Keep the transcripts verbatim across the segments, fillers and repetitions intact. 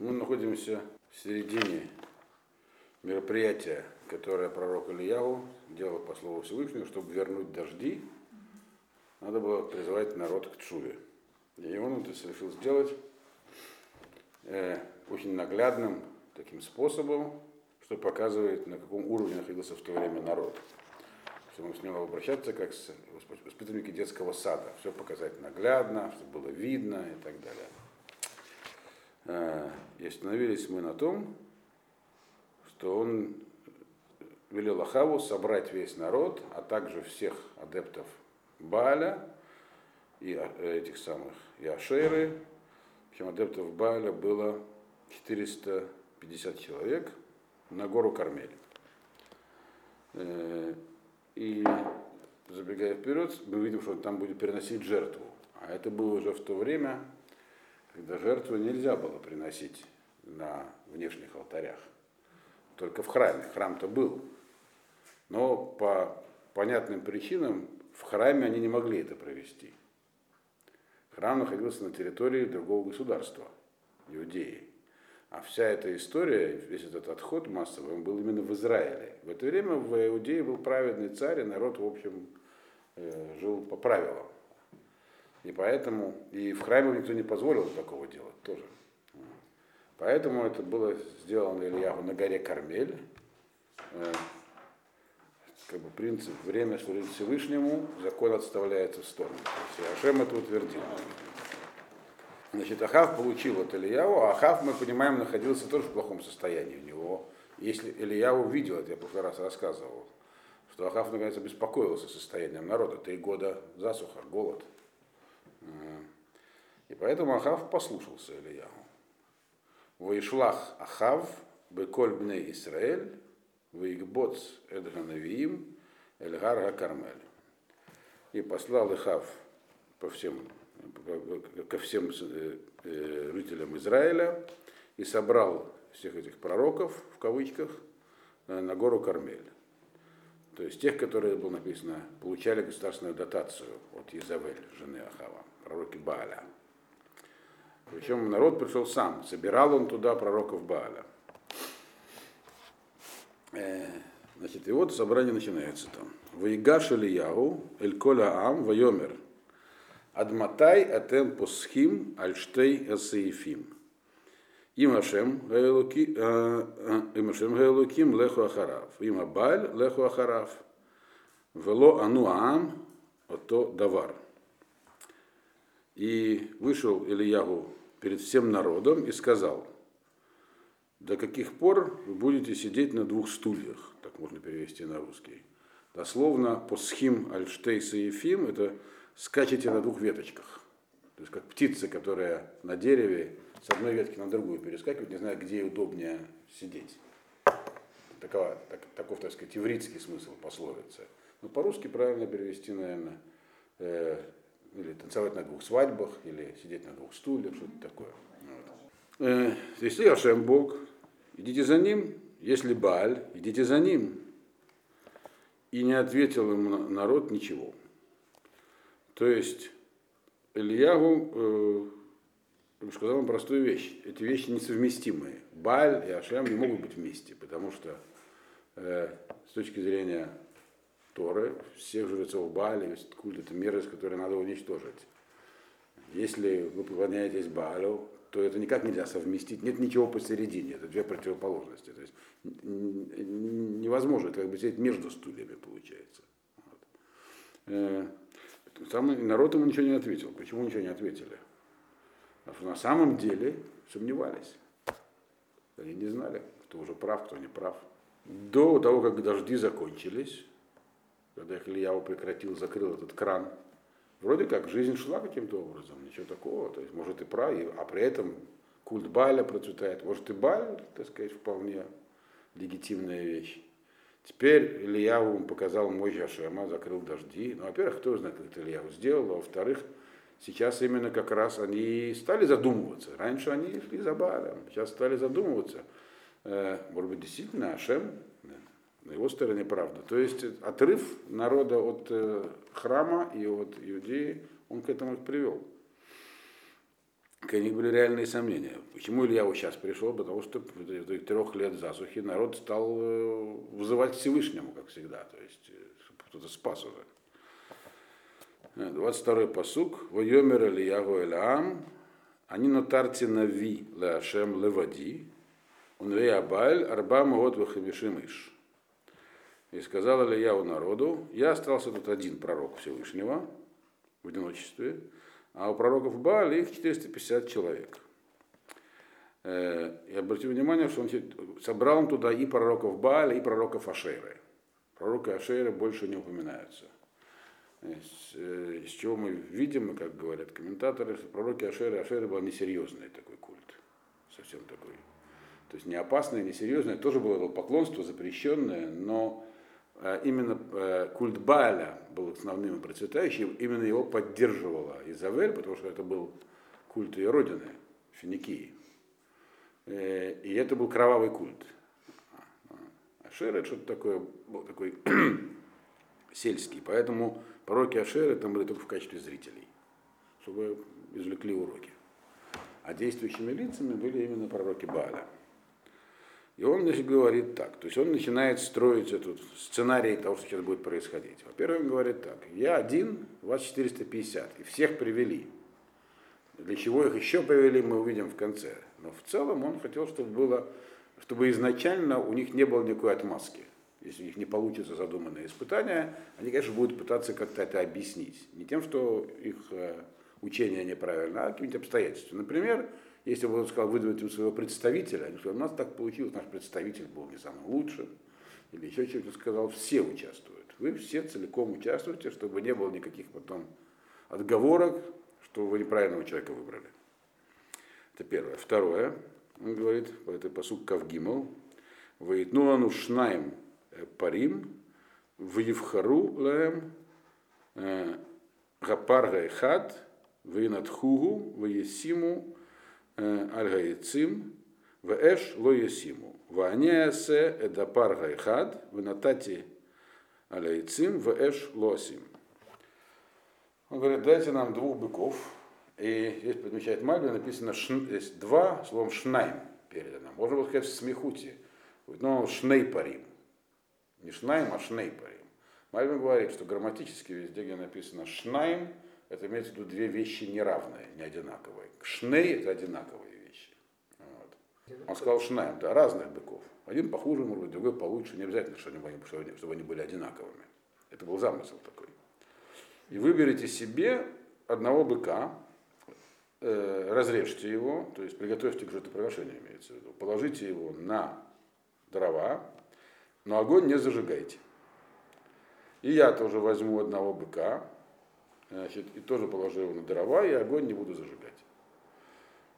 Мы находимся в середине мероприятия, которое пророк Элияху делал по слову Всевышнего, чтобы вернуть дожди, надо было призывать народ к тшуве. И он это решил сделать э, очень наглядным таким способом, что показывает, на каком уровне находился в то время народ. Чтобы он с ним обращаться, как воспитанники детского сада. Все показать наглядно, чтобы было видно и так далее. И остановились мы на том, что он велел Ахаву собрать весь народ, а также всех адептов Бааля и этих самых и Ашеры. Причем адептов Бааля было четыреста пятьдесят человек на гору Кармель. И, забегая вперед, мы видим, что он там будет приносить жертву. А это было уже в то время, когда жертву нельзя было приносить на внешних алтарях. Только в храме. Храм-то был. Но по понятным причинам в храме они не могли это провести. Храм находился на территории другого государства, Иудеи. А вся эта история, весь этот отход массовый, он был именно в Израиле. В это время в Иудее был праведный царь, и народ, в общем, жил по правилам. И поэтому, и в храме никто не позволил такого делать тоже. Поэтому это было сделано Элияху на горе Кармель. Как бы принцип, время служить Всевышнему, закон отставляется в сторону. То есть Ашем это утвердил. Значит, Ахав получил от Элияху, а Ахав, мы понимаем, находился тоже в плохом состоянии у него. Если Элияху видел, это я в прошлый раз рассказывал, что Ахав, наконец, обеспокоился состоянием народа. Три года засуха, голод. И поэтому Ахав послушался Элияху. «Ваишлах Ахав, беколь бней Исраэль, ваикбоц эдганавиим, эльгарга Кармель». И послал Ахав по всем ко всем жителям Израиля и собрал всех этих пророков, в кавычках, на гору Кармель. То есть тех, которые, было написано, получали государственную дотацию от Иезавель, жены Ахава, пророки Бааля. Причем народ пришел сам, собирал он туда пророков Бааля. Значит, и вот собрание начинается там. «Ваигаш Элияху, эль коля ам, вайомер». Адматай атем посхим альштей эсеифим. Им Ашем Гаэлуким леху ахарав. Им Абаль леху ахарав. Вело ануаам ото давар. И вышел Элияху перед всем народом и сказал: до каких пор вы будете сидеть на двух стульях? Так можно перевести на русский. Дословно посхим альштей эсеифим это скачете на двух веточках. То есть как птица, которая на дереве с одной ветки на другую перескакивает, не зная, где удобнее сидеть. Такова, так, таков, так сказать, ивритский смысл пословицы. Но по-русски правильно перевести, наверное, э, или танцевать на двух свадьбах, или сидеть на двух стульях, что-то такое. Вот. Э, если Ашем Бог, идите за ним. Если Бааль, идите за ним. И не ответил им народ ничего. То есть Элияху э, сказал им простую вещь. Эти вещи несовместимые. Бааль и Ашем не могут быть вместе, потому что э, с точки зрения Торы, всех жрецов Бааля, культ это мерзость, которую надо уничтожить. Если вы поклоняетесь Баалю, то это никак нельзя совместить. Нет ничего посередине. Это две противоположности. То есть невозможно. Это как бы сидеть между стульями получается. Вот. Э, Там народ ему ничего не ответил. Почему ничего не ответили? Потому что на самом деле сомневались. Они не знали, кто уже прав, кто не прав. До того, как дожди закончились, когда Элияху прекратил, закрыл этот кран, вроде как жизнь шла каким-то образом, ничего такого. То есть, может, и прав, а при этом культ Бааля процветает. Может, и Бааль, так сказать, вполне легитимная вещь. Теперь Элияху показал мощь Ашема, закрыл дожди. Ну, во-первых, кто знает, как это Элияху сделал, а во-вторых, сейчас именно как раз они стали задумываться. Раньше они шли за Баалем, сейчас стали задумываться. Может быть, действительно Ашем, на его стороне правда. То есть отрыв народа от храма и от Иудеи, он к этому их привел. к ним были реальные сомнения. Почему Илья сейчас пришел? Потому что после трех лет засухи народ стал вызывать к Всевышнему, как всегда. То есть кто-то спас уже. двадцать второй пасук. Вайомер Элияху эль-Ам, они нотарти нави леашем левади, унвея Бааль арба муот вахамишим иш. И сказал Элияху народу: я остался тут один пророк Всевышнего в одиночестве, а у пророков Бааль их четыреста пятьдесят человек. И обратите внимание, что он собрал туда и пророков Бааля, и пророков Ашеры. Пророки Ашеры больше не упоминаются. Из чего мы видим, и как говорят комментаторы, что пророки Ашеры, Ашеры был несерьезный такой культ, совсем такой. То есть не опасное, не серьезное, тоже было поклонство запрещенное, но именно культ Бааля был основным и процветающим, именно его поддерживала Иезавель, потому что это был культ ее родины, Финикии. И это был кровавый культ. Ашера это что-то такое, был такой сельский, поэтому пророки Ашеры там были только в качестве зрителей, чтобы извлекли уроки. А действующими лицами были именно пророки Бааля. И он, значит, говорит так, то есть он начинает строить этот сценарий того, что сейчас будет происходить. Во-первых, он говорит так: я один, вас четыреста пятьдесят, и всех привели. Для чего их еще привели, мы увидим в конце. Но в целом он хотел, чтобы было, чтобы изначально у них не было никакой отмазки. Если у них не получится задуманное испытание, они, конечно, будут пытаться как-то это объяснить. Не тем, что их учение неправильно, а какими-то обстоятельствами. Например, если бы он сказал выдвинуть у своего представителя, они сказали: у нас так получилось, наш представитель был не самым лучшим. Или еще человек сказал: все участвуют. Вы все целиком участвуете, чтобы не было никаких потом отговорок, что вы неправильного человека выбрали. Это первое. Второе, он говорит, по этой посуке Кавгимал, «Ваитну ану шнаем парим, ваевхару лаэм, гапар гаэхад, ваинатхугу, ваесиму, аль-гаицим, ваэш лоесиму, ваанеасе эдапар гаэхад, ванатати аль-гаицим, ваэш лоасим». Он говорит: дайте нам двух быков. И здесь подмечает Мальбим, написано шн, здесь два, словом шнайм передано. Можно было сказать в смехуте. Но шнейпарим. Не шнайм, а шнейпарим. Мальбим говорит, что грамматически везде, где написано шнайм, это имеется в виду две вещи неравные, не одинаковые. Шней – это одинаковые вещи. Вот. Он сказал шнайм, да, разных быков. Один похуже, может быть, другой получше. Не обязательно, чтобы они были одинаковыми. Это был замысел такой. И выберите себе одного быка, э, разрежьте его, то есть приготовьте к жертвоприношению, имеется в виду, положите его на дрова, но огонь не зажигайте. И я тоже возьму одного быка, значит, и тоже положу его на дрова, и огонь не буду зажигать.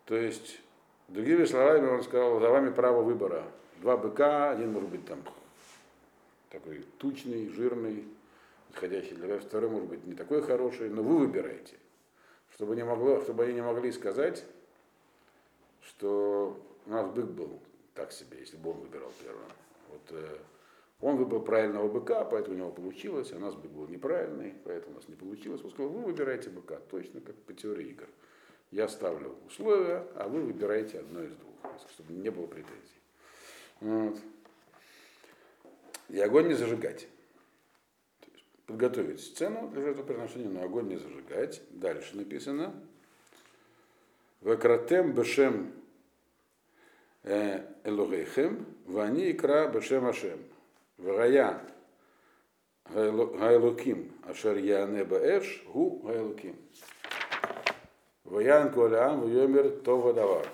То есть, другими словами, он сказал: за вами право выбора. Два быка, один может быть там такой тучный, жирный, подходящий для вас, второй, может быть, не такой хороший, но вы выбираете, чтобы, не могло, чтобы они не могли сказать, что у нас бык был так себе, если бы он выбирал первым. Вот, э, он выбрал правильного быка, поэтому у него получилось, а у нас бык был неправильный, поэтому у нас не получилось. Он сказал: вы выбираете быка, точно как по теории игр. Я ставлю условия, а вы выбираете одно из двух, чтобы не было претензий. Вот. И огонь не зажигать. Подготовить сцену для жертвоприношения, но огонь не зажигать. Дальше написано: «Векратем бешем элогейхем, вани икра бешем ашем, вгая гайлуким ашер яне баэш гу гайлуким, ваян коляам вьемер товадавар».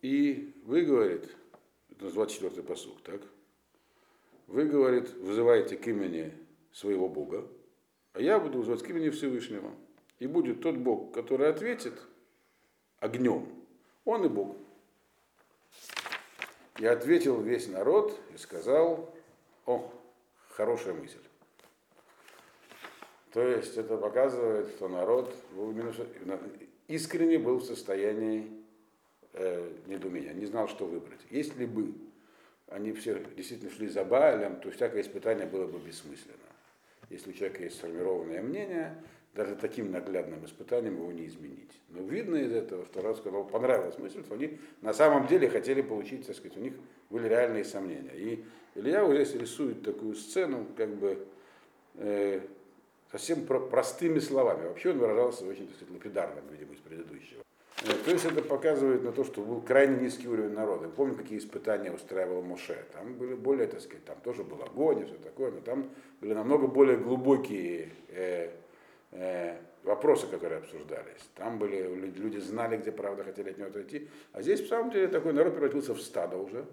И вы, говорит, это двадцать четвёртый пасук, так? Вы, говорит, вызываете к имени своего Бога, а я буду вызывать к имени Всевышнего. И будет тот Бог, который ответит огнем, он и Бог. Я ответил весь народ и сказал: о, хорошая мысль. То есть это показывает, что народ искренне был в состоянии э, недоумения, не знал, что выбрать. Если бы они все действительно шли за Баалем, то всякое испытание было бы бессмысленно. Если у человека есть сформированное мнение, Даже таким наглядным испытанием его не изменить. Но видно из этого, что раз сказал, понравилась мысль, что они на самом деле хотели получить, так сказать, у них были реальные сомнения. И Элияху здесь рисует такую сцену, как бы э, совсем про- простыми словами. Вообще он выражался очень, так сказать, лапидарным, видимо, из предыдущего. Э, то есть это показывает на то, что был крайне низкий уровень народа. Помню, какие испытания устраивал Моше. Там были более, так сказать, там тоже был огонь и все такое, но там были намного более глубокие э, вопросы, которые обсуждались. Там были люди, знали, где правда, хотели от него отойти. А здесь, в самом деле, такой народ превратился в стадо уже,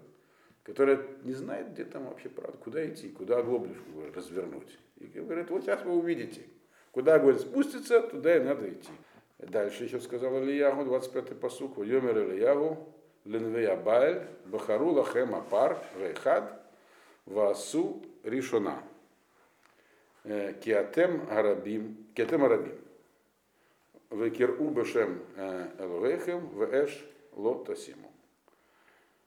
которое не знает, где там вообще правда, куда идти, куда оглоблюшку развернуть. И говорит, вот сейчас вы увидите, куда огонь спустится, туда и надо идти. Дальше еще сказал Элияху, двадцать пятый пасук, «Йомер Элияху, линвея Бааль, бахару лахэм апар, рейхад, ваасу ришона». Киатем арабим, киатем арабим, векир убешем элвехем, вэш лотасиму.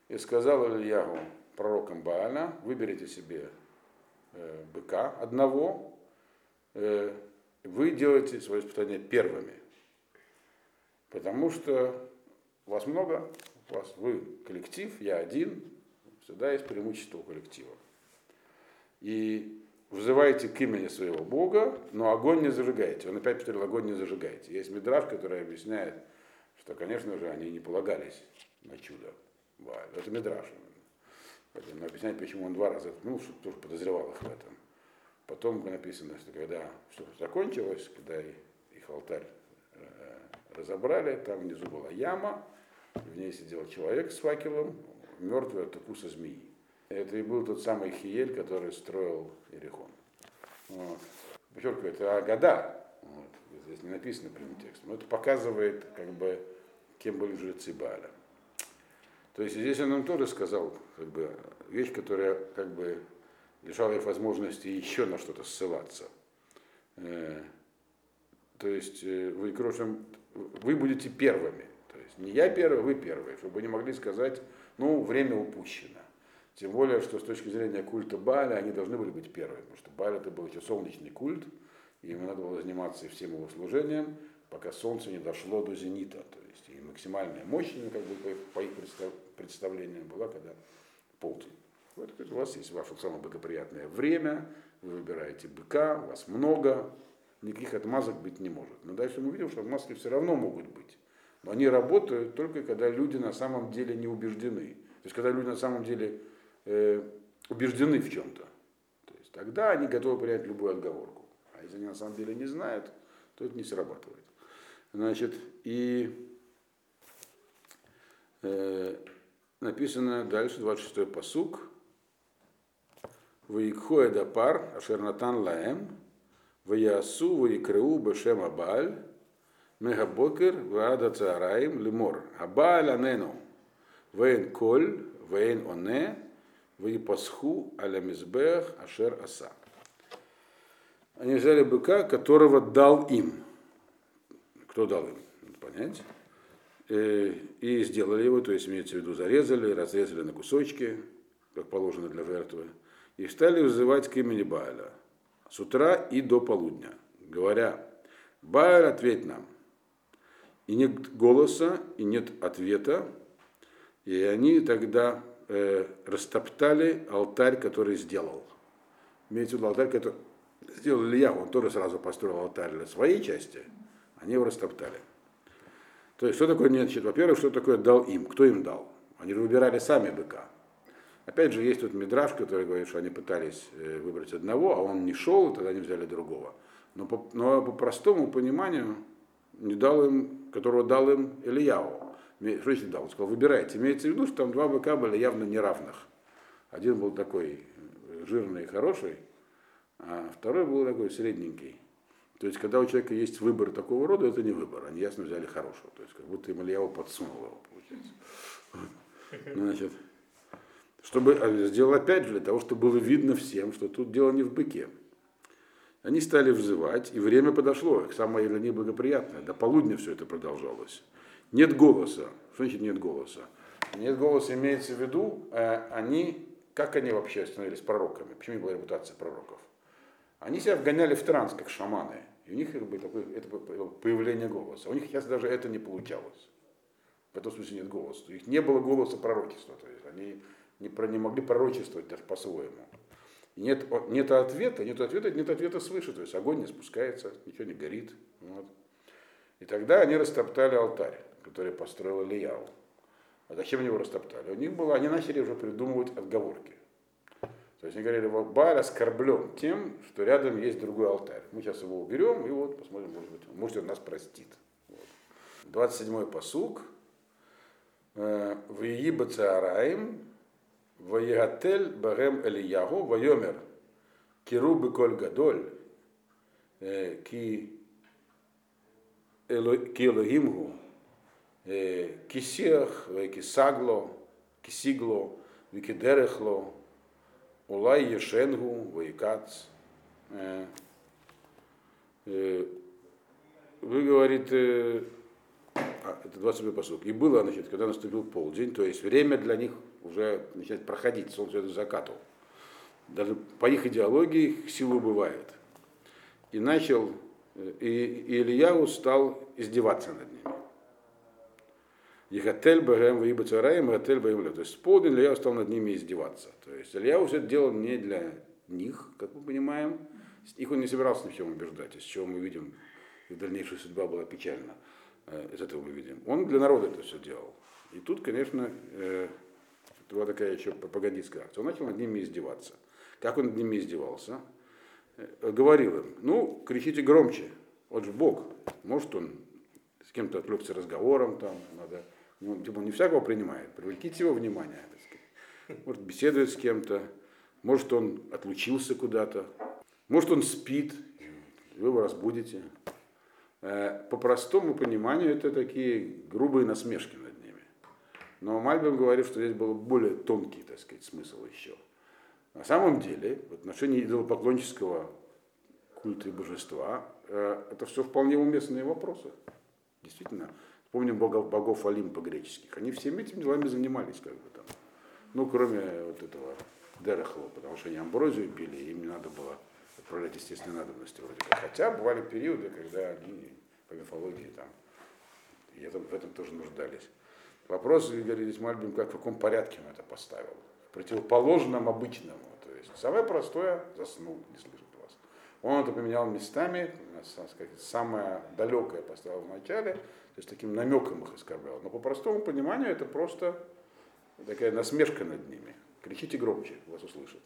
И сказал Элияху пророкам Бааля, выберите себе быка одного, вы делаете свои испытания первыми, потому что вас много, вас, вы коллектив, я один, всегда есть преимущество у коллектива. И взывайте к имени своего Бога, но огонь не зажигайте. Он опять повторил, огонь не зажигайте. Есть мидраш, который объясняет, что, конечно же, они не полагались на чудо. Это мидраш. Он объясняет, почему он два раза отменил, чтобы тоже подозревал их в этом. Потом написано, что когда все закончилось, когда их алтарь разобрали, там внизу была яма, в ней сидел человек с факелом, мертвый от укуса змеи. Это и был тот самый Хиель, который строил Иерихон. Вот. Подчеркиваю, это Агада. Вот. Здесь не написано прямым текстом. Но это показывает, как бы, кем были жрецы Бааля. То есть здесь он нам тоже сказал, как бы, вещь, которая, как бы, лишала их возможности еще на что-то ссылаться. Э, то есть вы, крошем, вы будете первыми. То есть не я первый, вы первые. Чтобы вы не могли сказать, ну, время упущено. Тем более, что с точки зрения культа Бааля они должны были быть первыми, потому что Бааль это был еще солнечный культ, и ему надо было заниматься всем его служением, пока солнце не дошло до зенита. То есть и максимальная мощь, как бы, по их представлениям, была, когда полдень. Вот у вас есть ваше самое благоприятное время, вы выбираете быка, у вас много, никаких отмазок быть не может. Но дальше мы видим, что отмазки все равно могут быть. Но они работают только когда люди на самом деле не убеждены. То есть когда люди на самом деле убеждены в чем-то. То есть тогда они готовы принять любую отговорку. А если они на самом деле не знают, то это не срабатывает. Значит, и э, написано дальше, двадцать шестой пасук. Ваикхо эдапар, ашернатан лаэм, ваясу ваикреу бешем абаль, мегабокер ваада цаараим лимор, абаль анену, вейн коль, вейн оне, Ваипасху аля мизбех ашер аса. Они взяли быка, которого дал им. Кто дал им? Надо понять. И сделали его, то есть имеется в виду зарезали, разрезали на кусочки, как положено для жертвы, и стали взывать к имени Бааля с утра и до полудня, говоря: «Бааль, ответь нам». И нет голоса, и нет ответа, и они тогда растоптали алтарь, который сделал. Имеется в виду алтарь, который сделал Элияху. Он тоже сразу построил алтарь для своей части. Они его растоптали. То есть, что такое нет? Во-первых, что такое дал им? Кто им дал? Они же выбирали сами быка. Опять же, есть тут мидраш, который говорит, что они пытались выбрать одного, а он не шел, тогда они взяли другого. Но по, но по простому пониманию, не дал им, которого дал им Элияху. Что если дал? Он сказал, выбирайте. Имеется в виду, что там два быка были явно неравных. Один был такой жирный и хороший, а второй был такой средненький. То есть, когда у человека есть выбор такого рода, это не выбор. Они ясно взяли хорошего. То есть, как будто им Элияху подсунул его, получается. Значит, чтобы сделал опять же для того, чтобы было видно всем, что тут дело не в быке. Они стали взывать, и время подошло. Их самое неблагоприятное. До полудня все это продолжалось. Нет голоса. Что значит нет голоса? Нет голоса имеется в виду, э, они, как они вообще становились пророками? Почему не была репутация пророков? Они себя вгоняли в транс, как шаманы. И у них как бы такое, это появление голоса. У них сейчас даже это не получалось. В этом смысле нет голоса. У них не было голоса пророчества. То есть они не, про, не могли пророчествовать даже по-своему. Нет, нет ответа, нет ответа, нет ответа свыше. То есть огонь не спускается, ничего не горит. Вот. И тогда они растоптали алтарь, который построил Элияху. А зачем они его растоптали? У них было, они начали уже придумывать отговорки. То есть они говорили, Бааль оскорблен тем, что рядом есть другой алтарь. Мы сейчас его уберем и вот посмотрим, может быть, может, он нас простит. Вот. двадцать седьмой пасук. Вии бацаараим, ваигатель барем Элияху, вайомер, кирубы коль гадоль, ки элогимгу, кисех, кисагло, кисигло, викидерехло, улай ешенгу, ваикац. Вы, говорите, а, это двадцать седьмой посуд. И было, значит, когда наступил полдень, то есть время для них уже начинает проходить, солнце это закатал. Даже по их идеологии сила убывает. И начал, и, и Элияху стал издеваться над ними. Ехатель бэгэм ваиба цараем, ехатель бэгэм лев. То есть в полдень Элияху стал над ними издеваться. То есть Элияху все это делал не для них, как мы понимаем. Их он не собирался ни в чем убеждать, из чего мы видим, их дальнейшая судьба была печальна. Из этого мы видим. Он для народа это все делал. И тут, конечно, э, была такая еще пропагандистская акция. Он начал над ними издеваться. Как он над ними издевался? Э, говорил им, ну, кричите громче. Вот же Бог. Может, он с кем-то отвлекся разговором, там, надо. Ну, типа, он не всякого принимает. Привлеките его внимание. Так сказать. Может, беседует с кем-то. Может, он отлучился куда-то. Может, он спит. Вы его разбудите. По простому пониманию, это такие грубые насмешки над ними. Но Мальбим говорит, что здесь был более тонкий, так сказать, смысл еще. На самом деле, в отношении идолопоклонческого культа и божества, это все вполне уместные вопросы. Действительно, вспомним богов, богов Олимпа греческих. Они всеми этими делами занимались, как бы там. Ну, кроме вот этого Дерехлова, потому что они амброзию пили, им не надо было управлять естественной надобностью вроде как. Хотя бывали периоды, когда они по мифологии там, и это, в этом тоже нуждались. Вопрос, говорили, Мальбим, как в каком порядке он это поставил. В противоположном обычному. То есть самое простое, заснул, не слышит вас. Он это поменял местами, сказать, самое далекое поставил в начале, то есть таким намеком их оскорблял. Но по простому пониманию это просто такая насмешка над ними. Кричите громче, вас услышат.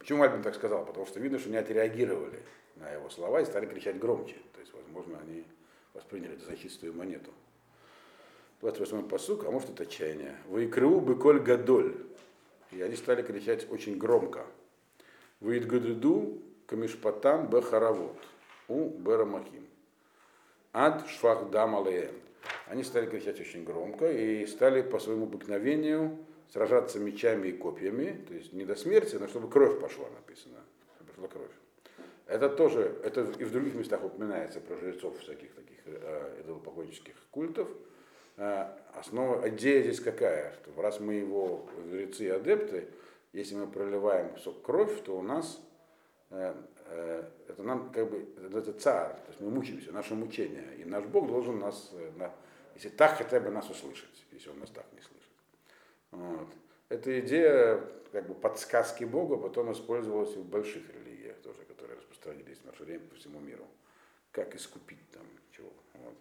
Почему Мальбим так сказал? Потому что видно, что они отреагировали на его слова и стали кричать громче. То есть, возможно, они восприняли это за чистую монету. двадцать восьмой пасук, а может, это отчаяние. «Ваикрыу быколь гадоль». И они стали кричать очень громко. «Ваидгадуду камишпатам бэхаравот у бэрамахим ад швахдам алеэн». Они стали кричать очень громко и стали по своему обыкновению сражаться мечами и копьями, то есть не до смерти, но чтобы кровь пошла, написано, чтобы пошла кровь. Это тоже, это и в других местах упоминается про жрецов всяких таких э, идолопоклоннических культов. Э, основа, идея здесь какая, что раз мы его жрецы и адепты, если мы проливаем кровь, то у нас, э, э, это нам как бы, это царь, то есть мы мучимся, наше мучение, и наш Бог должен нас, э, на, если так хотя бы нас услышать, если он нас так не слышит. Вот. Эта идея как бы подсказки Бога потом использовалась и в больших религиях тоже, которые распространились в наше время по всему миру. Как искупить там чего. Вот.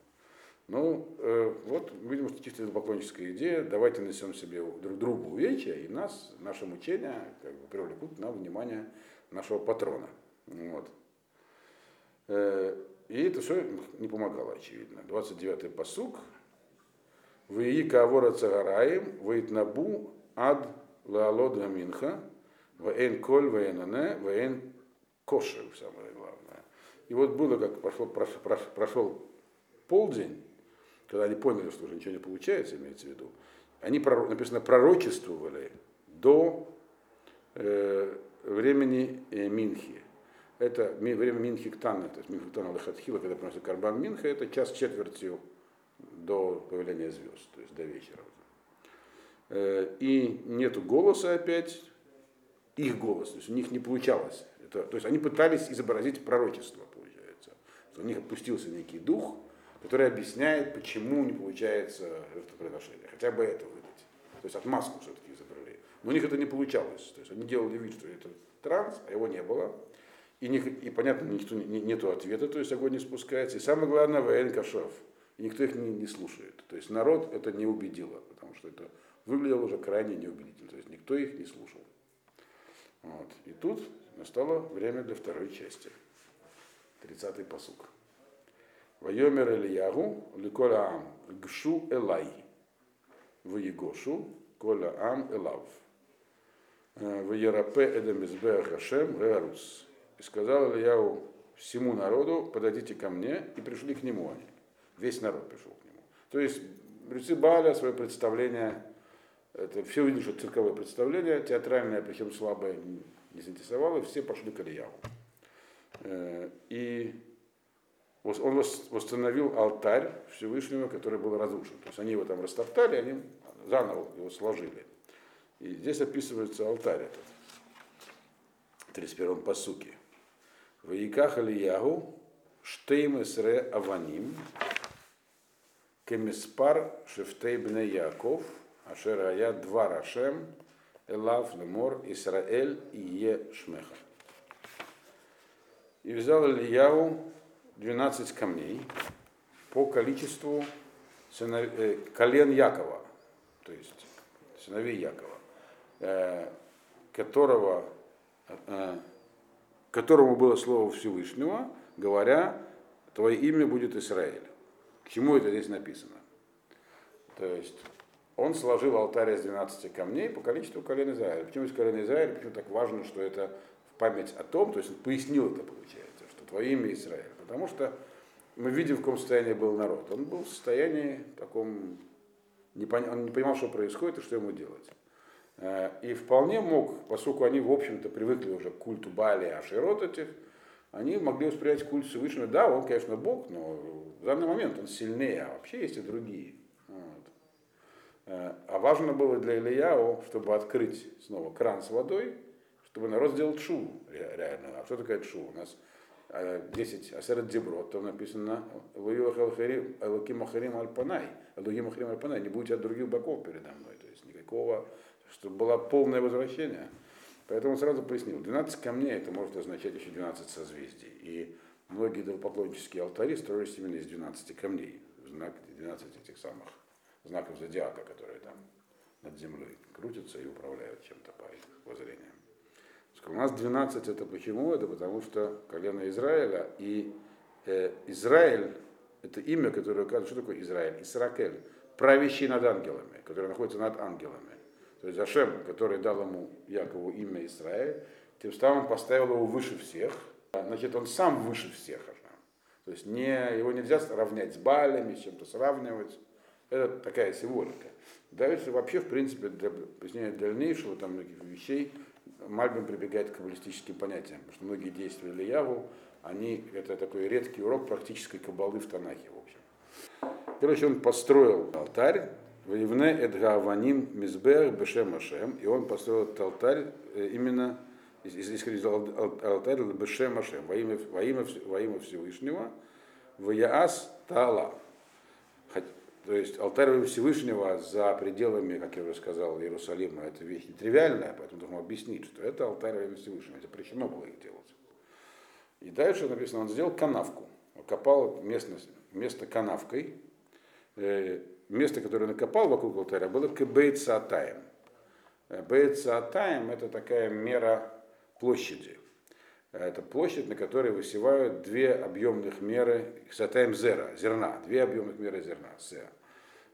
Ну, э, вот, видимо, что чисто идолопоклонническая идея. Давайте нанесем себе друг другу увечья, и нас, наше мучение, как бы привлекут на внимание нашего патрона. Вот. Э, и это все не помогало, очевидно. двадцать девятый пасук. Вии кавора цагараим, вейтнабу ад лаалод гаминха, вейн коль вейнане, вейн кошер, самое главное. И вот было, как прошел, прошел, прошел полдень, когда они поняли, что уже ничего не получается, имеется в виду, они, написано, пророчествовали до э, времени э, Минхи. Это время Минхи Ктана, то есть Минхи Ктана Лахатхила, когда приносит карбан Минха, это час четвертью до появления звезд, то есть до вечера. И нету голоса опять, их голос, то есть у них не получалось. Это, то есть они пытались изобразить пророчество, получается. У них опустился некий дух, который объясняет, почему не получается жертвоприношение. Хотя бы это выдать. То есть отмазку все-таки изобрели. Но у них это не получалось. То есть они делали вид, что это транс, а его не было. И, не, и понятно, никто, не, нету ответа, то есть огонь не спускается. И самое главное, воен кашов. И никто их не, не слушает. То есть народ это не убедило, потому что это выглядело уже крайне неубедительно. То есть никто их не слушал. Вот. И тут настало время для второй части. тридцатый пасук. Вайомер Элияху леколя ам гшу элай. Ваегошу коля ам элав. Ваерапе эдемизбе хашем геарус. И сказал Элияху всему народу: подойдите ко мне. И пришли к нему они. Весь народ пришел к нему. То есть мудрецы Бааля свое представление, это все увидели, что цирковое представление, театральное, причем слабое, не заинтересовало, и все пошли к Элияху. И он восстановил алтарь Всевышнего, который был разрушен. То есть они его там растоптали, они заново его сложили. И здесь описывается алтарь этот. В тридцать первом пасуке. Ваиках Элияху штейм эсре аваним кемиспар шифтей бне Яков ашера ая двар ашем элав лемор Исраэль ие шмеха. И взял Элияху двенадцать камней по количеству сынов... колен Якова, то есть сыновей Якова, которого, которому было слово Всевышнего, говоря, твое имя будет Израиль. К чему это здесь написано? То есть он сложил алтарь из двенадцати камней по количеству колен Израиля. Почему из колен Израиля? Почему так важно, что это в память о том, то есть он пояснил это, получается, что твое имя Израиль. Потому что мы видим, в каком состоянии был народ. Он был в состоянии таком, не пон... он не понимал, что происходит и что ему делать. И вполне мог, поскольку они, в общем-то, привыкли уже к культу Баали и Ашерот этих, они могли воспринять культ Всевышнего. Да, он, конечно, Бог, но в данный момент он сильнее, а вообще есть и другие. Вот. А важно было для Элияху, чтобы открыть снова кран с водой, чтобы народ сделал тшуву реально. А что такое тшува? У нас десять асерет деброд, там написано «Элоким ахарим альпанай», «Элоким ахарим альпанай», не будете от других боков передо мной, то есть никакого, чтобы было полное возвращение. Поэтому сразу пояснил, двенадцать камней это может означать еще двенадцать созвездий. И многие идолопоклоннические алтари строились именно из двенадцати камней, в знак двенадцати этих самых знаков зодиака, которые там над землей крутятся и управляют чем-то по их воззрениям. У нас двенадцать это почему? Это потому что колено Израиля и э, Израиль это имя, которое указывает, что такое Израиль? Исракель, правящий над ангелами, который находится над ангелами. То есть Ашем, который дал ему Якову имя Израиль, тем самым поставил его выше всех. Значит, он сам выше всех. То есть не, его нельзя сравнять с Баалями, с чем-то сравнивать. Это такая символика. Дальше вообще, в принципе, для пояснения дальнейшего, там многих вещей, Мальбим прибегает к каббалистическим понятиям, потому что многие действия Элияху, они, это такой редкий урок практической каббалы в Танахе, в общем. Короче, он построил алтарь. Ваивне эдгааваним мизбех бешем ашем, и он построил этот алтарь именно из алтарь бешем ашем, во имя, во имя, во имя Всевышнего, ваяас таала. То есть алтарь Всевышнего за пределами, как я уже сказал, Иерусалима, это вещь нетривиальная, поэтому должен объяснить, что это алтарь Всевышнего, запрещено было их делать. И дальше написано, он сделал канавку, копал местность, место канавкой. Место, которое накопал вокруг алтаря, было бейт-саатаем. Бейт-саатаем – это такая мера площади. Это площадь, на которой высевают две объемных меры саатаем зера, зерна, две объемных меры зерна,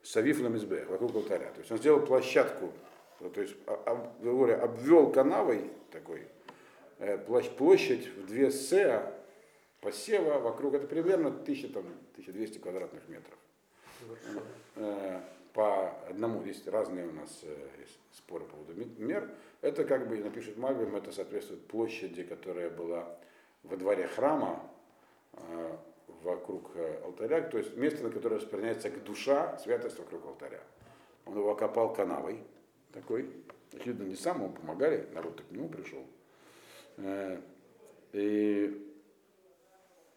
савиф ламизбех, вокруг алтаря. То есть он сделал площадку, то есть обвел канавой такой площадь в две сеа посева вокруг, это примерно тысяча, там, тысяча двести квадратных метров. По одному, есть разные у нас есть споры по поводу мер, это как бы, напишет Мальбим, это соответствует площади, которая была во дворе храма, вокруг алтаря, то есть место, на которое распространяется душа, святость вокруг алтаря. Он его окопал канавой такой, очевидно, не сам, ему помогали, народ к нему пришел. И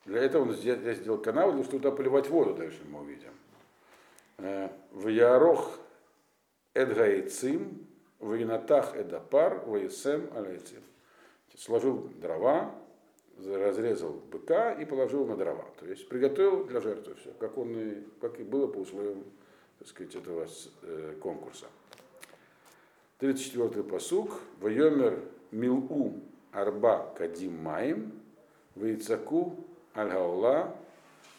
Для этого он здесь сделал канал, потому что туда поливать воду дальше мы увидим. В Ярох Эдгаицим, в Инатах Эдапар, в Исем Аляйцим. Сложил дрова, разрезал быка и положил на дрова. То есть приготовил для жертвы все, как, он и, как и было по условиям, так сказать, этого конкурса. тридцать четвёртый пасук. Вайомер Милу Арба Кадим Маим, Вайцаку Аль-Гаула,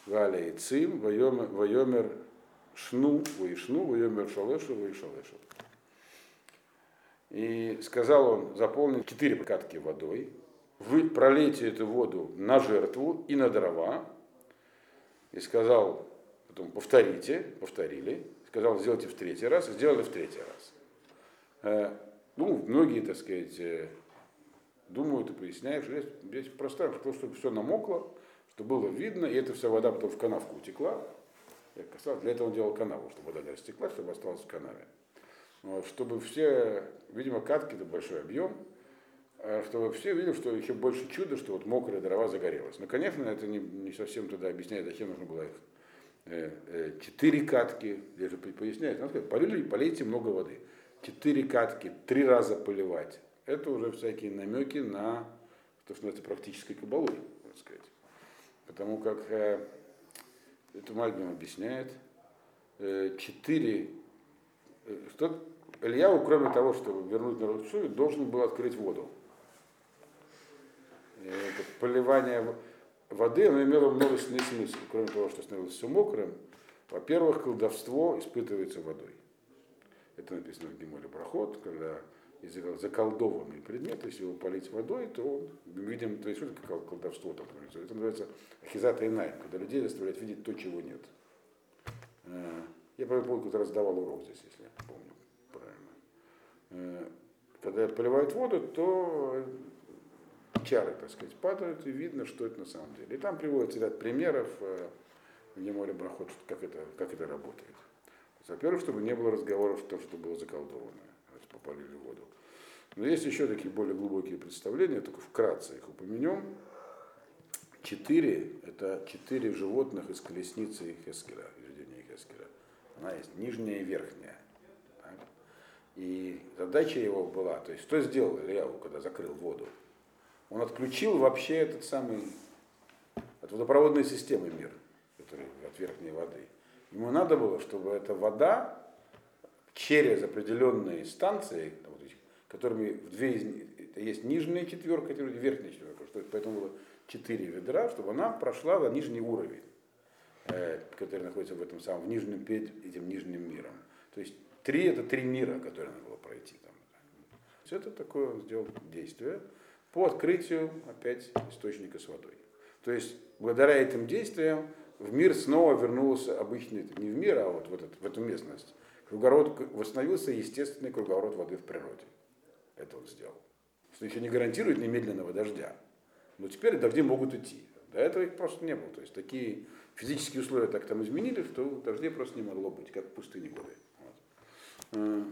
Валяйцим, Вайомер Шну, Вайшну, Вайомер Шалешу, Вайшалешу. И сказал он заполнить четыре катки водой, вы пролейте эту воду на жертву и на дрова. И сказал, потом повторите, повторили, сказал, сделайте в третий раз, сделали в третий раз. Ну, многие, так сказать, думают и поясняют, что здесь просто, чтобы все намокло, что было видно, и эта вся вода потом в канавку утекла. Для этого он делал канаву, чтобы вода не растеклась, чтобы осталась в канаве. Чтобы все, видимо, катки, это большой объем, чтобы все видели, что еще больше чудо, что вот мокрая дрова загорелась. Но, конечно, это не, не совсем туда объясняет, зачем нужно было их четыре катки, здесь же поясняет, надо сказать, полили, полейте много воды. Четыре катки, три раза поливать. Это уже всякие намеки на то, что это практической кабалой, так сказать. Потому как это Мальбим объясняет, четыре что Элияху, кроме того, чтобы вернуть народ в Шуве, должен был открыть воду. Это поливание воды, оно имело множественный смысл. Кроме того, что становилось все мокрым, во-первых, колдовство испытывается водой. Это написано в Гемоле Брахот, когда заколдованный предмет, если его полить водой, то он, мы видим, то есть что это колдовство там происходит. Это называется ахизата инай, когда людей заставляют видеть то, чего нет. Я, по-моему, когда раздавал урок здесь, если я помню правильно. Когда поливают воду, то чары, так сказать, падают, и видно, что это на самом деле. И там приводится ряд примеров в Гемоле Брахот, как это, как это работает. Во-первых, чтобы не было разговоров о том, что было заколдовано, попалили воду. Но есть еще такие более глубокие представления, только вкратце их упомянем. Четыре, это четыре животных из колесницы Хескера, видения Хескера. Она есть нижняя и верхняя. Так? И задача его была, то есть что сделал Элияху, когда закрыл воду? Он отключил вообще этот самый, от водопроводной системы мир, который от верхней воды. Ему надо было, чтобы эта вода через определенные станции, которыми в две из них, есть нижняя четверка, и верхняя четверка, что, поэтому было четыре ведра, чтобы она прошла на нижний уровень, который находится в этом самом, в нижнем, перед этим нижним миром. То есть три это три мира, которые надо было пройти. Там. Все это такое он сделал действие по открытию опять источника с водой. То есть благодаря этим действиям в мир снова вернулся обычный, не в мир, а вот в, этот, в эту местность. Круговорот, восстановился естественный круговорот воды в природе. Это он сделал. Что еще не гарантирует немедленного дождя. Но теперь дожди могут идти. До этого их просто не было. То есть такие физические условия так там изменили, что дождей просто не могло быть, как в пустыне воды. Вот.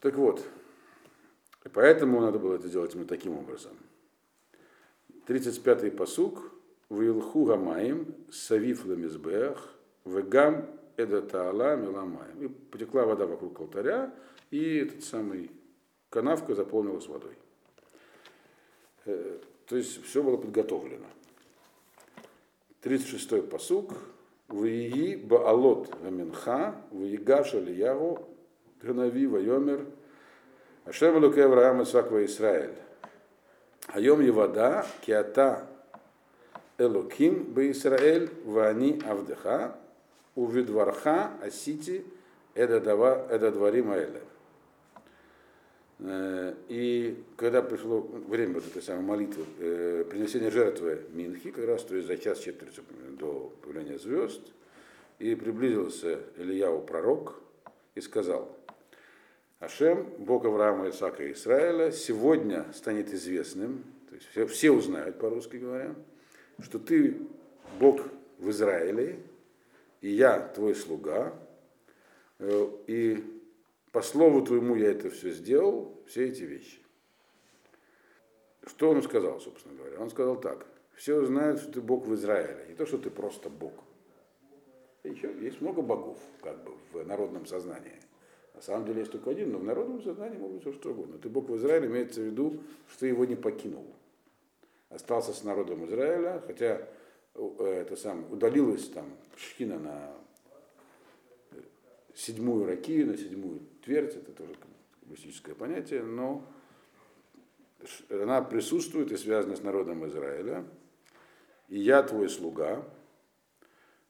Так вот. И поэтому надо было это делать именно таким образом. тридцать пятый пасук. Вилху гамаим савиф ламизбеах вегам это таала миламаем. И потекла вода вокруг алтаря, и этот самый канавка заполнилась водой. То есть все было подготовлено. тридцать шестой пасук. Вии баалот гаминха, виигаш Элияху, гнави вайомер, ашем элокей Авраам Исаак ваисраэль. Айом евада киата элоким баисраэль вани авдеха. У видварха асити эда дварим аэлэ. И когда пришло время вот этой самой молитвы, э, принесения жертвы Минхи, как раз то есть за час четверть до появления звезд, и приблизился Элияху пророк и сказал: Ашем, Бог Авраама, Исаака и Израиля, сегодня станет известным, то есть все, все узнают, по-русски говоря, что ты Бог в Израиле, и я твой слуга, и по слову твоему я это все сделал, все эти вещи. Что он сказал, собственно говоря? Он сказал так. все узнают, что ты Бог в Израиле, не то, что ты просто Бог. И еще есть много богов, как бы, в народном сознании. На самом деле есть только один, но в народном сознании может быть все что угодно. Ты Бог в Израиле, имеется в виду, что ты его не покинул. Остался с народом Израиля, хотя это сам, удалилась там Шхина на седьмую Ракию, на седьмую Твердь, это тоже мистическое понятие, но она присутствует и связана с народом Израиля. И я твой слуга,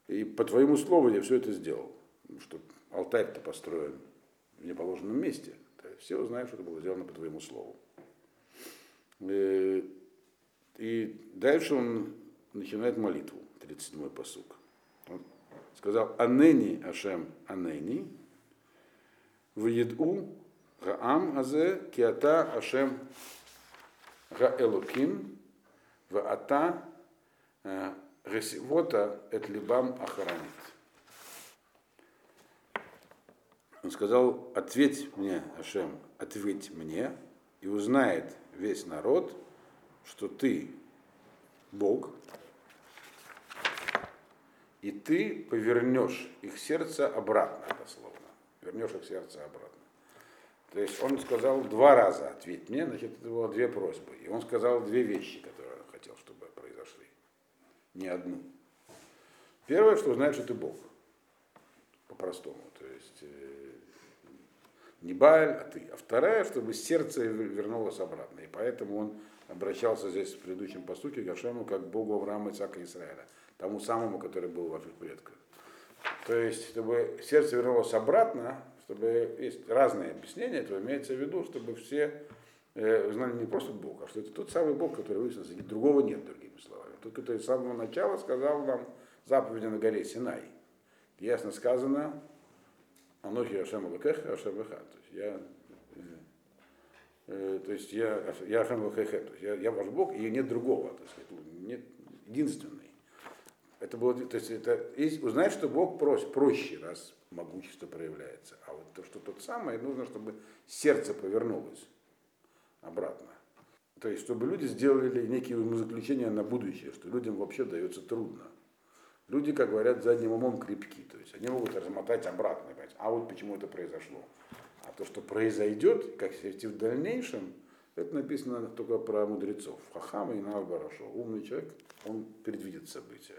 и по твоему слову я все это сделал, что алтарь-то построен в неположенном месте. Все узнают, что это было сделано по твоему слову. И дальше он начинает молитву, тридцать седьмой пасук. Он сказал: «Анени Ашем Анени, вееду Гаам Азе, Киата Ашем Гаэлуким, Ваата Гесивота Этлибам Ахаранит». Он сказал: «Ответь мне, Ашем, ответь мне, и узнает весь народ, что ты Бог, и ты повернешь их сердце обратно», дословно. Вернешь их сердце обратно. То есть он сказал два раза: ответь мне, значит, это было две просьбы. И он сказал две вещи, которые он хотел, чтобы произошли. Не одну. Первое, что узнает, что ты Бог. По-простому. То есть не Бааль, а ты. А вторая, чтобы сердце вернулось обратно. И поэтому он обращался здесь в предыдущем пасуке к Ашему как Богу Авраама, Исаака и Израиля, тому самому, который был в ваших предках. То есть, чтобы сердце вернулось обратно, чтобы есть разные объяснения, то имеется в виду, чтобы все э, знали не просто Бога, а что это тот самый Бог, который выяснился, другого нет, другими словами. Тот, который с самого начала сказал нам заповеди на горе Синай. Ясно сказано: «Анохи Ашем Элокеха, Ашем Эхад». Я... То есть я, я Ашем Элокеха, то есть я, я ваш Бог, и нет другого, так сказать, нет, единственный. Это было, то есть это, узнать, что Бог проще, проще, раз могущество проявляется. А вот то, что тот самый, нужно, чтобы сердце повернулось обратно. То есть чтобы люди сделали некие умозаключения на будущее, что людям вообще дается трудно. Люди, как говорят, задним умом крепки, то есть они могут размотать обратно, говорить: а вот почему это произошло. А то, что произойдет, как сойти в дальнейшем, это написано только про мудрецов. Хахам и Навбарашо. Умный человек, он предвидит события.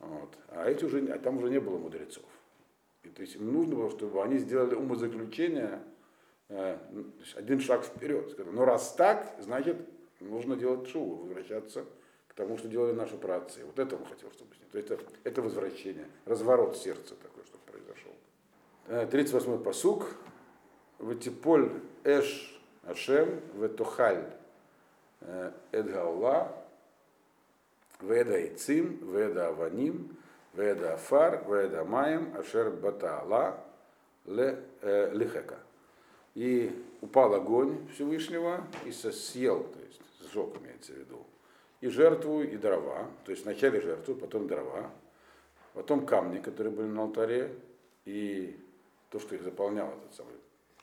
Вот. А, эти уже, а там уже не было мудрецов. И, то есть им нужно было, чтобы они сделали умозаключение, э, один шаг вперед. Но раз так, значит, нужно делать шуву, возвращаться к тому, что делали наши праотцы. Вот это он хотел, чтобы с ним. То есть это, это возвращение, разворот сердца такой, чтобы произошел. тридцать восьмой пасук. Ватиполь эш Ашем ветохаль эдгаула веда ицим веда аваним веда афар веда маем ашер батаала лихека. И упал огонь Всевышнего и съел, то есть сжег, имеется в виду, и жертву, и дрова, то есть вначале жертву, потом дрова, потом камни, которые были на алтаре, и то, что их заполнял этот самый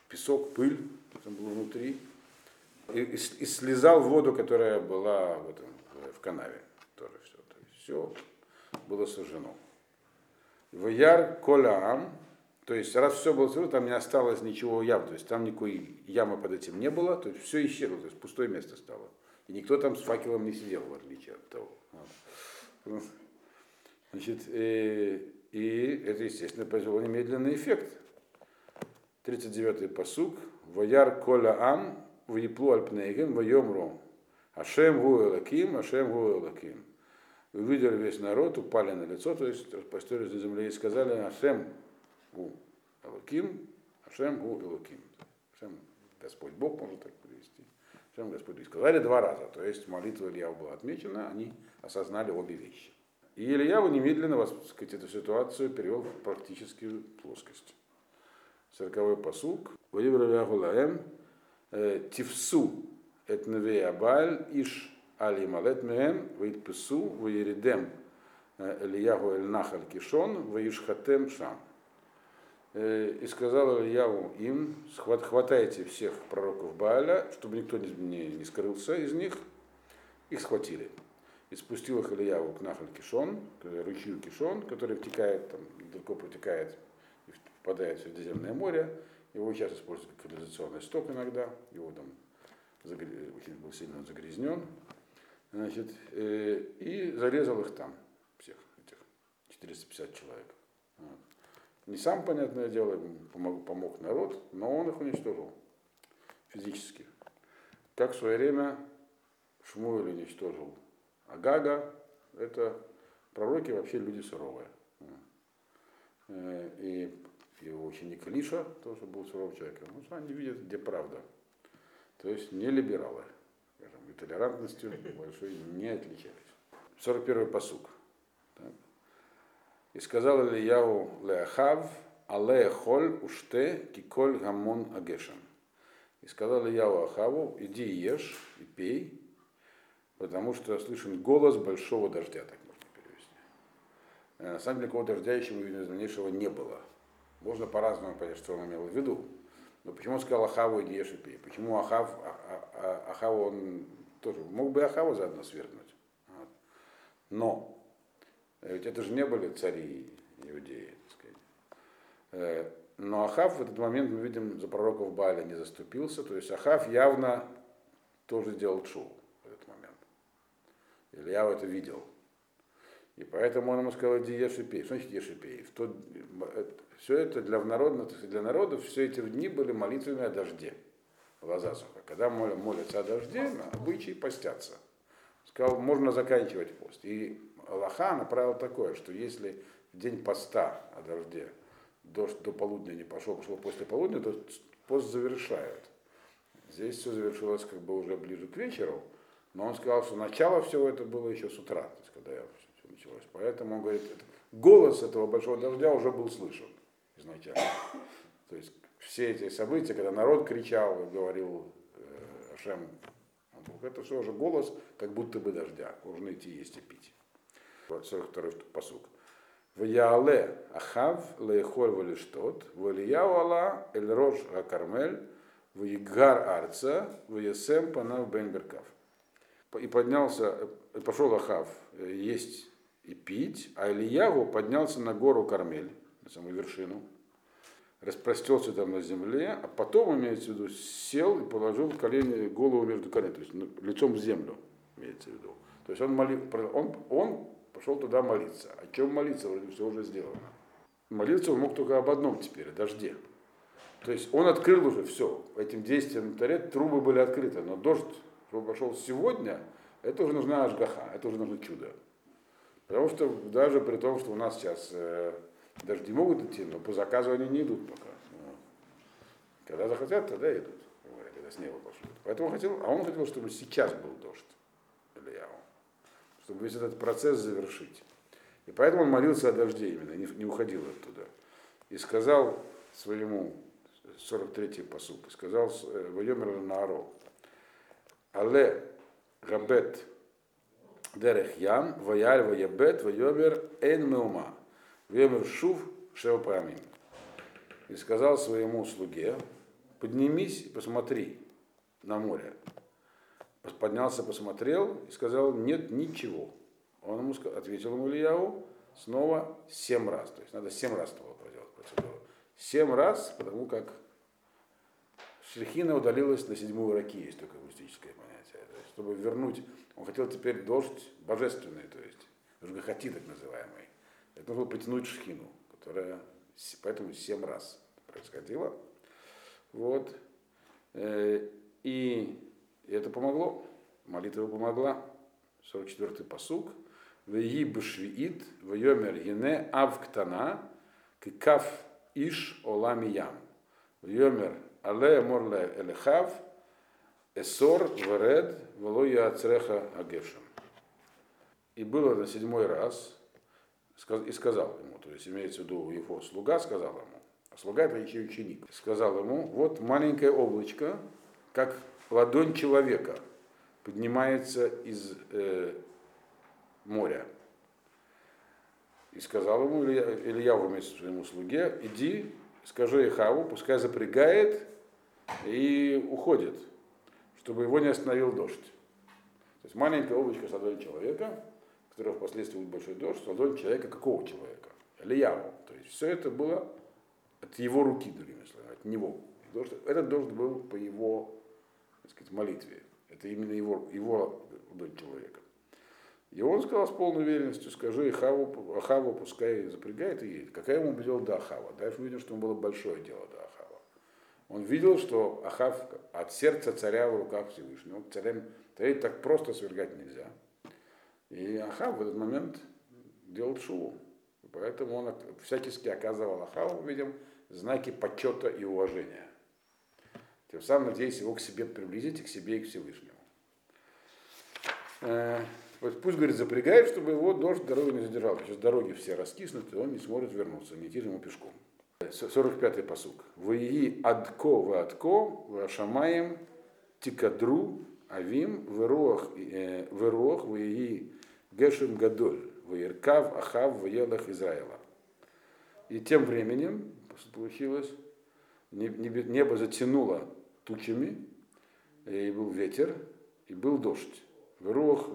песок, пыль, там было внутри, и, и, и слезал воду, которая была в, этом, в канаве. Тоже все. То есть все было сожжено. Ваяр коляам, то есть раз все было сожжено, там не осталось ничего ям, то есть там никакой ямы под этим не было, то есть все исчезло, то есть пустое место стало. И никто там с факелом не сидел, в отличие от того. Вот. Значит, и, и это, естественно, произвело немедленный эффект. тридцать девятый пасук. Ваяр коляам ваиплу альпнейгем ваемру Ашем гу элаким, Ашем гу элаким. Увидели весь народ, упали на лицо, то есть распростерлись на земле и сказали: Ашем гу элаким, Ашем гу элаким. Ашем Господь Бог, можно так перевести. Ашем Господь. И сказали два раза, то есть молитва Ильяу была отмечена, они осознали обе вещи. И Ильяу немедленно, так сказать, эту ситуацию перевел в практическую плоскость. Сороковой пасук. Ваивра Ильяху лаэм тифсу эт невея Абаль иш али малет меем ваитпису ваиридем Элияху эль нахаль Кишон ваишхатем шам. И сказал Элияху им: хватайте всех пророков Бааля, чтобы никто не, не, не скрылся из них. Их схватили. и спустил их Элияху к Нахаль Кишон, к ручью Кишон, который втекает, там, недалеко протекает и впадает в Средиземное море. Его сейчас используют как канализационный сток иногда, его там загряз... очень был сильно загрязнен. Значит, э, и зарезал их там, всех этих четыреста пятьдесят человек. Вот. Не сам, понятное дело, помог, помог народ, но он их уничтожил физически. Как в свое время Шмуэль уничтожил Агага, это пророки вообще люди суровые. И его ученик Лиша тоже был суровым человеком. Ну, что они видят, где правда. То есть не либералы, скажем, и толерантностью большой не отличались. сорок первый пасук. Так. И сказал Элияху ле-Ахав, але холь уште киколь гамон агешен. И сказал Элияху Ахаву, иди ешь и пей, потому что слышен голос большого дождя, так можно перевести. На самом деле, никакого дождя еще видно дальнейшего не было. Можно по-разному понять, что он имел в виду. Но почему он сказал Ахаву, иди ешь и пей? Почему Ахав, а, а, а, Ахаву он тоже, мог бы Ахаву заодно свергнуть. Вот. Но ведь это же не были цари иудеи, так сказать. Но Ахав в этот момент, мы видим, за пророков Бааля не заступился. То есть Ахав явно тоже делал шоу в этот момент. Илья это видел. И поэтому он ему сказал, иди ешь и пей. Что значит ешь и пей? Тот, все это для народа, для народа все эти дни были молитвами о дожде. Лазасуха. Когда молятся о дожде, на обычаи постятся. Сказал, можно заканчивать пост. И Аллаха направил такое, что если в день поста о дожде дождь до полудня не пошел, пошел после полудня, то пост завершают. Здесь все завершилось как бы уже ближе к вечеру, но он сказал, что начало всего это было еще с утра, то есть, когда все началось. Поэтому он говорит, голос этого большого дождя уже был слышен изначально. То есть все эти события, когда народ кричал, говорил Ашем, это все уже голос, как будто бы дождя, нужно идти есть и пить. сорок второй пасук. Вяале Ахав лейхоль валиштот, валияу Алла эль рош га Кармель, ваигар арца, ваясем панав бен беркав. И поднялся, пошел Ахав есть и пить, а Элияху поднялся на гору Кармель, на самую вершину, распростерся там на земле, а потом, имеется в виду, сел и положил колени, голову между колен, то есть лицом в землю, имеется в виду. То есть он, молил, он, он пошел туда молиться. О чем молиться? Вроде все уже сделано. Молиться он мог только об одном теперь, о дожде. То есть он открыл уже все. Этим действием тарет трубы были открыты. Но дождь, что пошел сегодня, это уже нужна ажгаха, это уже нужно чудо. Потому что даже при том, что у нас сейчас э, дожди могут идти, но по заказу они не идут пока. Но когда захотят, тогда идут. Когда с неба пошлют. Поэтому хотел, а он хотел, чтобы сейчас был дождь. Элияху. Чтобы весь этот процесс завершить. И поэтому он молился о дожде именно, не, не уходил оттуда. И сказал своему, сорок третий пасук, сказал Вайомер Нааро, Але габет дерех ям, ваяль ваябет, вайомер эн меума, вайомер шув шевапамим. И сказал своему слуге, поднимись и посмотри на море. Поднялся, посмотрел и сказал, нет ничего. Он ему ответил ему Элияху снова семь раз. То есть надо семь раз того проделать процедуру. Семь раз, потому как Шельхина удалилась на седьмую раки, есть только мистическое понятие. То есть, чтобы вернуть, он хотел теперь дождь божественный, то есть жгахати так называемый. Это нужно было притянуть Шельхину, которая поэтому семь раз происходила. Вот. И И это помогло, молитва помогла. сорок четвёртый пасук. Веи бшвиит, веемер гене авктана, кикав иш олами ям. Веемер але морле элехав, эсор веред, велоя ацреха агешем. И было на седьмой раз, и сказал ему, то есть имеется в виду его слуга, сказал ему, а слуга это еще ученик, сказал ему, вот маленькое облачко, как ладонь человека поднимается из э, моря. И сказал ему Элияху вместе своему слуге, иди, скажи Ахаву, пускай запрягает и уходит, чтобы его не остановил дождь. То есть маленькая облачко создает человека, который впоследствии будет большой дождь, создает человека какого человека? Элияху. То есть все это было от его руки, другими словами, от него. Дождь, этот дождь был по его, так сказать, молитве. Это именно его, его дождь человека. И он сказал с полной уверенностью: скажи Ахаву, Ахаву пускай запрягает и едет. Какая ему дело до Ахава? Дальше мы видим, что ему было большое дело до Ахава. Он видел, что Ахав от сердца царя в руках Всевышнего. Царя, царя так просто свергать нельзя. И Ахав в этот момент делал шуву. Поэтому он всячески оказывал Ахаву, видим, знаки почета и уважения. Тем самым надеясь его к себе приблизить, и к себе, и к Всевышнему. Пусть, говорит, запрягает, чтобы его дождь дороги не задержал. Сейчас дороги все раскиснуты, он не сможет вернуться, не идти ему пешком. сорок пятый пасук. Ваии адко ваадко вашамаем тикадру авим верох ваии гешем гадоль ваиркав ахав ваелах Израила. И тем временем получилось, небо затянуло тучами, и был ветер, и был дождь. Рох,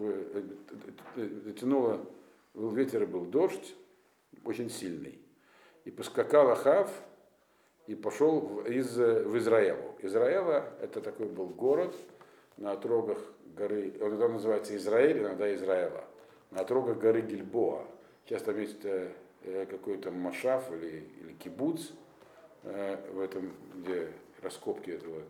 затянуло, был ветер, был дождь, очень сильный. И поскакал Ахав и пошел из, в Израилу. Израила — это такой был город на отрогах горы, он иногда называется Израиль, иногда Израила, на отрогах горы Гильбоа. Сейчас там есть какой-то машав или, или кибуц, в этом, где раскопки этого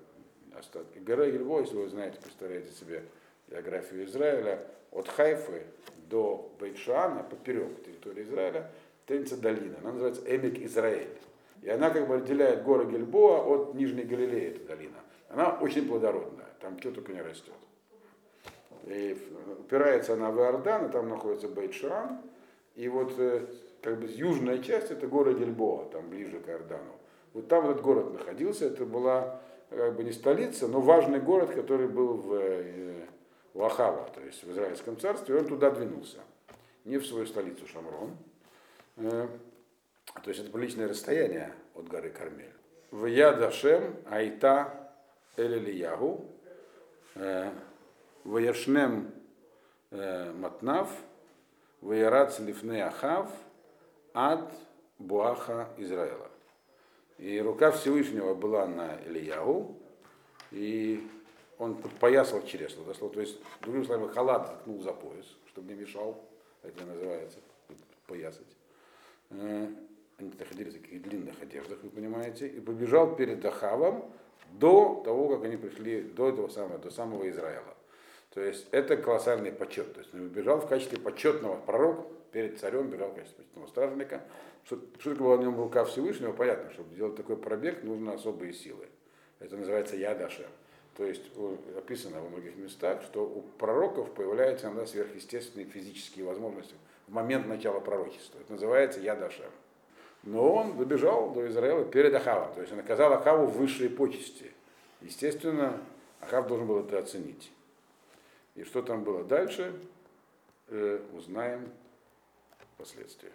остатка. Гора Гильбоа, если вы знаете, представляете себе географию Израиля, от Хайфы до Бейт-Шана, поперек территории Израиля, тянется долина. Она называется Эмик Израиль. И она как бы отделяет горы Гильбоа от Нижней Галилеи, эта долина. Она очень плодородная, там что только не растет. И упирается она в Иордан, и там находится Байчаан. И вот как бы южная часть — это горы Гильбоа, там ближе к Иордану. Вот там этот город находился, это была как бы не столица, но важный город, который был в у Ахава, то есть в Израильском царстве, и он туда двинулся. Не в свою столицу Шамрон. То есть это приличное расстояние от горы Кармель. В Ядашем Айта Элияху, в Яшнем Матнав, в Ярац Лифне Ахав, Ад Буаха Израила. И рука Всевышнего была на Элияху, и он подпоясал чресло, то есть, другими словами, халат заткнул за пояс, чтобы не мешал, это называется, поясать. Они ходили в таких длинных одеждах, вы понимаете, и побежал перед Ахавом до того, как они пришли, до этого самого, до самого Израила. То есть это колоссальный почет, то есть он бежал в качестве почетного пророка, перед царем бежал в качестве почетного стражника. Шутка была в нем рука Всевышнего, понятно, чтобы делать такой пробег, нужны особые силы. Это называется Ядашем. То есть описано во многих местах, что у пророков появляются иногда сверхъестественные физические возможности в момент начала пророчества. Это называется Ядашем. Но он добежал до Израила перед Ахавом, то есть он оказал Ахаву высшие почести. Естественно, Ахав должен был это оценить. И что там было дальше, э, узнаем впоследствии.